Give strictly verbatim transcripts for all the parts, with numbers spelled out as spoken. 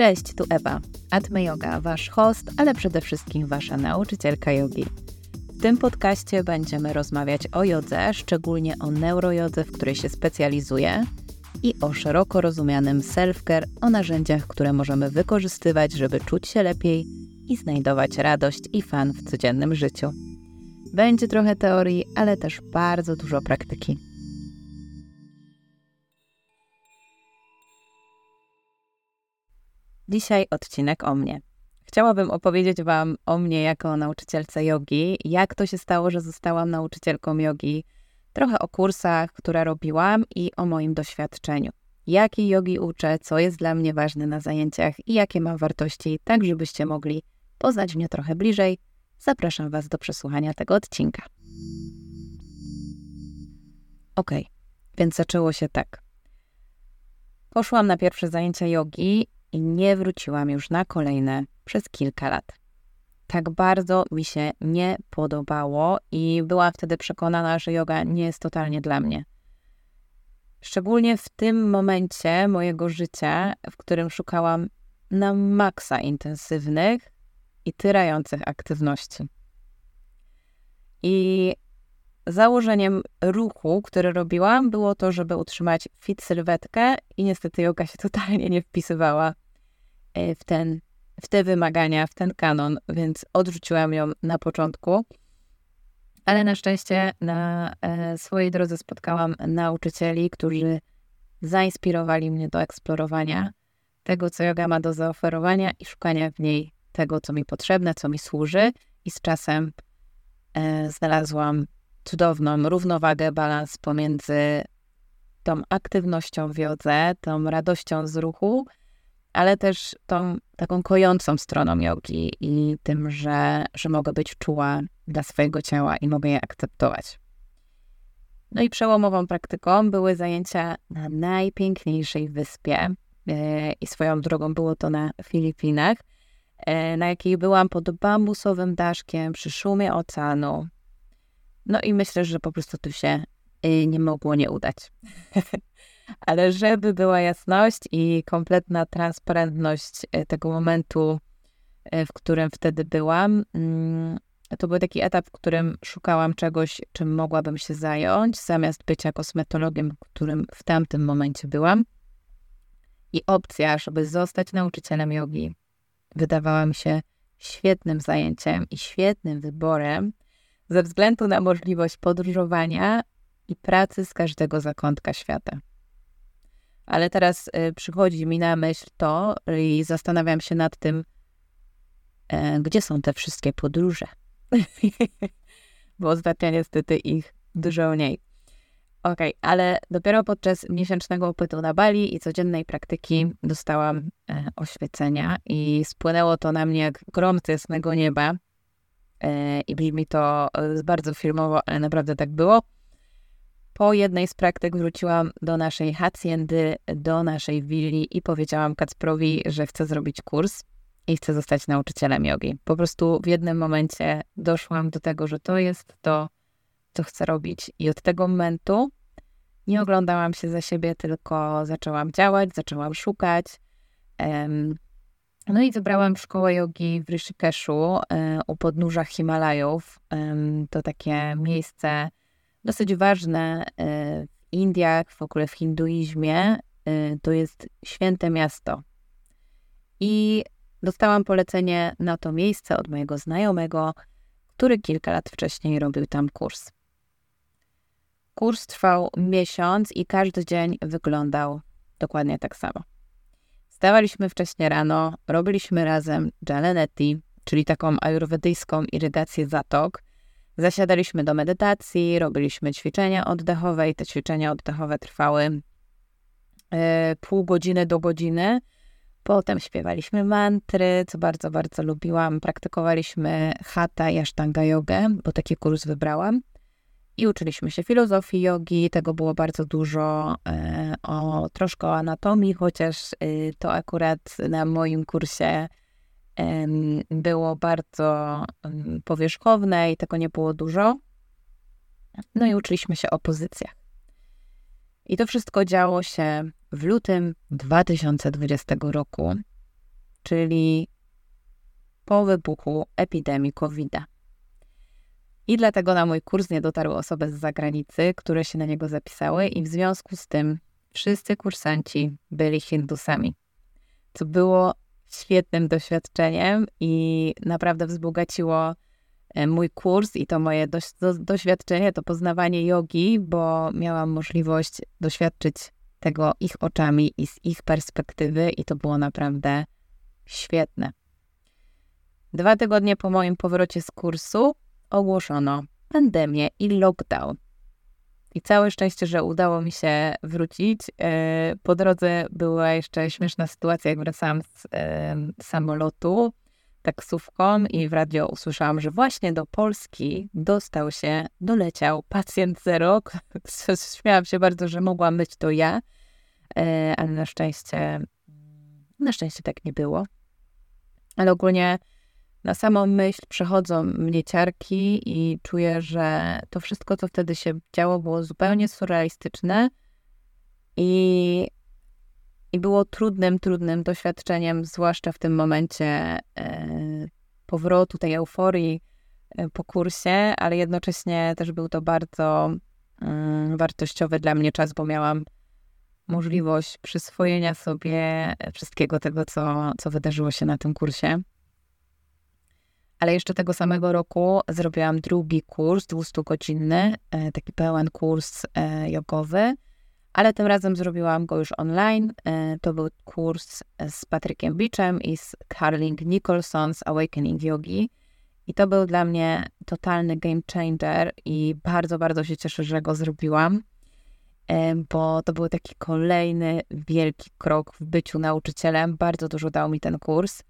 Cześć, tu Ewa, Atme Yoga, Wasz host, ale przede wszystkim Wasza nauczycielka jogi. W tym podcaście będziemy rozmawiać o jodze, szczególnie o neurojodze, w której się specjalizuję i o szeroko rozumianym self-care, o narzędziach, które możemy wykorzystywać, żeby czuć się lepiej i znajdować radość i fan w codziennym życiu. Będzie trochę teorii, ale też bardzo dużo praktyki. Dzisiaj odcinek o mnie. Chciałabym opowiedzieć Wam o mnie jako nauczycielce jogi, jak to się stało, że zostałam nauczycielką jogi, trochę o kursach, które robiłam i o moim doświadczeniu. Jakiej jogi uczę, co jest dla mnie ważne na zajęciach i jakie mam wartości, tak żebyście mogli poznać mnie trochę bliżej. Zapraszam Was do przesłuchania tego odcinka. Ok, więc zaczęło się tak. Poszłam na pierwsze zajęcia jogi i nie wróciłam już na kolejne przez kilka lat. Tak bardzo mi się nie podobało i byłam wtedy przekonana, że joga nie jest totalnie dla mnie. Szczególnie w tym momencie mojego życia, w którym szukałam na maksa intensywnych i tyrających aktywności. I założeniem ruchu, który robiłam, było to, żeby utrzymać fit sylwetkę i niestety joga się totalnie nie wpisywała w ten, w te wymagania, w ten kanon, więc odrzuciłam ją na początku. Ale na szczęście na swojej drodze spotkałam nauczycieli, którzy zainspirowali mnie do eksplorowania tego, co joga ma do zaoferowania i szukania w niej tego, co mi potrzebne, co mi służy i z czasem e, znalazłam cudowną równowagę, balans pomiędzy tą aktywnością w jodze, tą radością z ruchu, ale też tą taką kojącą stroną jogi i tym, że, że mogę być czuła dla swojego ciała i mogę je akceptować. No i przełomową praktyką były zajęcia na najpiękniejszej wyspie e, i swoją drogą było to na Filipinach, na jakiej byłam pod bambusowym daszkiem przy szumie oceanu. No i myślę, że po prostu tu się nie mogło nie udać. Ale żeby była jasność i kompletna transparentność tego momentu, w którym wtedy byłam, to był taki etap, w którym szukałam czegoś, czym mogłabym się zająć, zamiast bycia kosmetologiem, którym w tamtym momencie byłam. I opcja, żeby zostać nauczycielem jogi, wydawała mi się świetnym zajęciem i świetnym wyborem ze względu na możliwość podróżowania i pracy z każdego zakątka świata. Ale teraz przychodzi mi na myśl to i zastanawiam się nad tym, gdzie są te wszystkie podróże, bo ostatnio niestety ich dużo mniej. Okej, okay, ale dopiero podczas miesięcznego opytu na Bali i codziennej praktyki dostałam e, oświecenia i spłynęło to na mnie jak grom z jasnego nieba e, i brzmi to e, bardzo filmowo, ale naprawdę tak było. Po jednej z praktyk wróciłam do naszej haciendy, do naszej willi i powiedziałam Kacprowi, że chcę zrobić kurs i chcę zostać nauczycielem jogi. Po prostu w jednym momencie doszłam do tego, że to jest to, co chcę robić i od tego momentu nie oglądałam się za siebie, tylko zaczęłam działać, zaczęłam szukać. No i wybrałam szkołę jogi w Rishikeshu u podnóża Himalajów. To takie miejsce dosyć ważne w Indiach, w ogóle w hinduizmie. To jest święte miasto. I dostałam polecenie na to miejsce od mojego znajomego, który kilka lat wcześniej robił tam kurs. Kurs trwał miesiąc i każdy dzień wyglądał dokładnie tak samo. Wstawaliśmy wcześnie rano, robiliśmy razem jalaneti, czyli taką ajurwedyjską irygację zatok. Zasiadaliśmy do medytacji, robiliśmy ćwiczenia oddechowe i te ćwiczenia oddechowe trwały y, pół godziny do godziny. Potem śpiewaliśmy mantry, co bardzo, bardzo lubiłam. Praktykowaliśmy hatha i ashtanga jogę, bo taki kurs wybrałam. I uczyliśmy się filozofii jogi, tego było bardzo dużo, e, o troszkę o anatomii, chociaż e, to akurat na moim kursie e, było bardzo e, powierzchowne i tego nie było dużo. No i uczyliśmy się o pozycjach. I to wszystko działo się w lutym dwa tysiące dwudziestego roku czyli po wybuchu epidemii kowida. I dlatego na mój kurs nie dotarły osoby z zagranicy, które się na niego zapisały i w związku z tym wszyscy kursanci byli Hindusami, co było świetnym doświadczeniem i naprawdę wzbogaciło mój kurs i to moje doświadczenie, to poznawanie jogi, bo miałam możliwość doświadczyć tego ich oczami i z ich perspektywy i to było naprawdę świetne. Dwa tygodnie po moim powrocie z kursu ogłoszono pandemię i lockdown. I całe szczęście, że udało mi się wrócić. Po drodze była jeszcze śmieszna sytuacja, jak wracałam z samolotu taksówką i w radio usłyszałam, że właśnie do Polski dostał się, doleciał pacjent zero. Śmiałam się bardzo, że mogłam być to ja, ale na szczęście, na szczęście tak nie było. Ale ogólnie na samą myśl przechodzą mnie ciarki i czuję, że to wszystko, co wtedy się działo, było zupełnie surrealistyczne i, i było trudnym, trudnym doświadczeniem, zwłaszcza w tym momencie powrotu, tej euforii po kursie, ale jednocześnie też był to bardzo wartościowy dla mnie czas, bo miałam możliwość przyswojenia sobie wszystkiego tego, co, co wydarzyło się na tym kursie. Ale jeszcze tego samego roku zrobiłam drugi kurs, dwustugodzinny, taki pełen kurs jogowy, ale tym razem zrobiłam go już online. To był kurs z Patrykiem Biczem i z Carling Nicholson z Awakening Yogi. I to był dla mnie totalny game changer i bardzo, bardzo się cieszę, że go zrobiłam, bo to był taki kolejny wielki krok w byciu nauczycielem. Bardzo dużo dał mi ten kurs.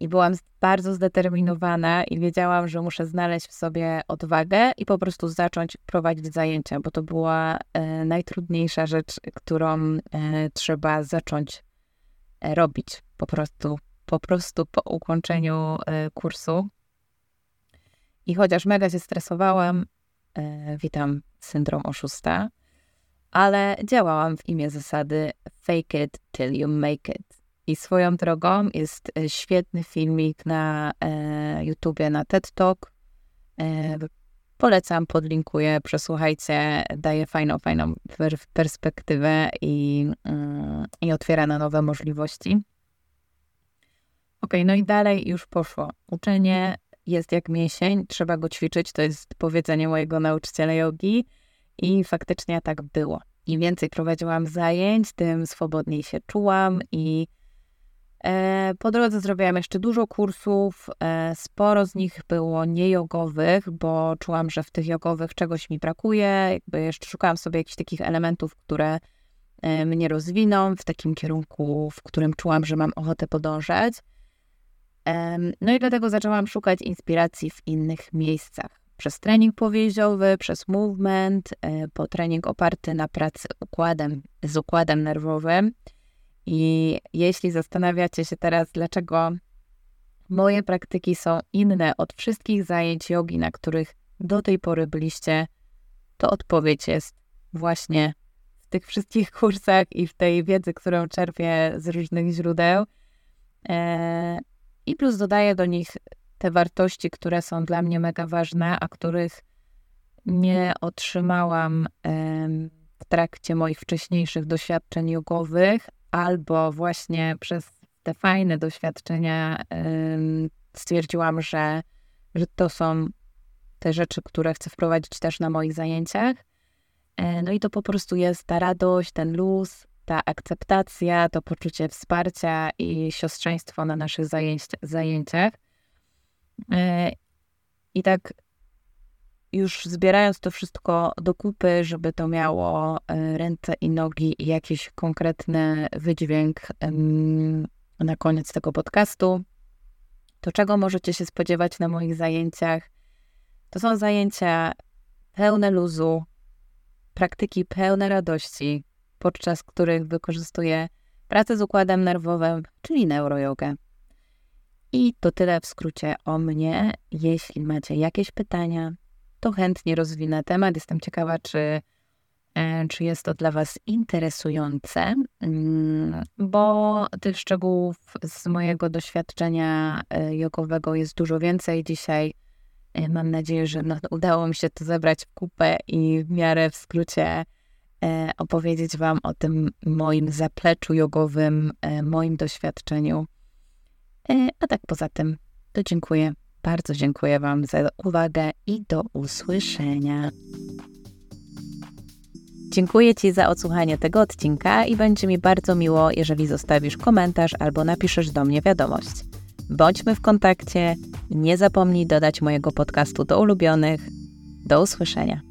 I byłam bardzo zdeterminowana i wiedziałam, że muszę znaleźć w sobie odwagę i po prostu zacząć prowadzić zajęcia, bo to była najtrudniejsza rzecz, którą trzeba zacząć robić po prostu, po prostu po ukończeniu kursu. I chociaż mega się stresowałam, witam syndrom oszusta, ale działałam w imię zasady fake it till you make it. I swoją drogą jest świetny filmik na e, YouTubie, na TED Talk. E, polecam, podlinkuję, przesłuchajcie. Daje fajną, fajną perspektywę i, y, i otwiera na nowe możliwości. Okej, okay, no i dalej już poszło. Uczenie jest jak mięsień, trzeba go ćwiczyć. To jest powiedzenie mojego nauczyciela jogi i faktycznie tak było. Im więcej prowadziłam zajęć, tym swobodniej się czułam i po drodze zrobiłam jeszcze dużo kursów, sporo z nich było niejogowych, bo czułam, że w tych jogowych czegoś mi brakuje, jakby jeszcze szukałam sobie jakichś takich elementów, które mnie rozwiną w takim kierunku, w którym czułam, że mam ochotę podążać. No i dlatego zaczęłam szukać inspiracji w innych miejscach. Przez trening powięziowy, przez movement, po trening oparty na pracy układem, z układem nerwowym. I jeśli zastanawiacie się teraz, dlaczego moje praktyki są inne od wszystkich zajęć jogi, na których do tej pory byliście, to odpowiedź jest właśnie w tych wszystkich kursach i w tej wiedzy, którą czerpię z różnych źródeł. I plus dodaję do nich te wartości, które są dla mnie mega ważne, a których nie otrzymałam w trakcie moich wcześniejszych doświadczeń jogowych, albo właśnie przez te fajne doświadczenia stwierdziłam, że, że to są te rzeczy, które chcę wprowadzić też na moich zajęciach. No i to po prostu jest ta radość, ten luz, ta akceptacja, to poczucie wsparcia i siostrzeństwo na naszych zajęciach. I tak już zbierając to wszystko do kupy, żeby to miało ręce i nogi i jakiś konkretny wydźwięk na koniec tego podcastu, to czego możecie się spodziewać na moich zajęciach? To są zajęcia pełne luzu, praktyki pełne radości, podczas których wykorzystuję pracę z układem nerwowym, czyli neurojogę. I to tyle w skrócie o mnie. Jeśli macie jakieś pytania, to chętnie rozwinę temat. Jestem ciekawa, czy czy jest to dla Was interesujące, bo tych szczegółów z mojego doświadczenia jogowego jest dużo więcej dzisiaj. Mam nadzieję, że no, udało mi się to zebrać w kupę i w miarę w skrócie opowiedzieć Wam o tym moim zapleczu jogowym, moim doświadczeniu. A tak poza tym, to dziękuję. Bardzo dziękuję Wam za uwagę i do usłyszenia. Dziękuję Ci za odsłuchanie tego odcinka i będzie mi bardzo miło, jeżeli zostawisz komentarz albo napiszesz do mnie wiadomość. Bądźmy w kontakcie. Nie zapomnij dodać mojego podcastu do ulubionych. Do usłyszenia.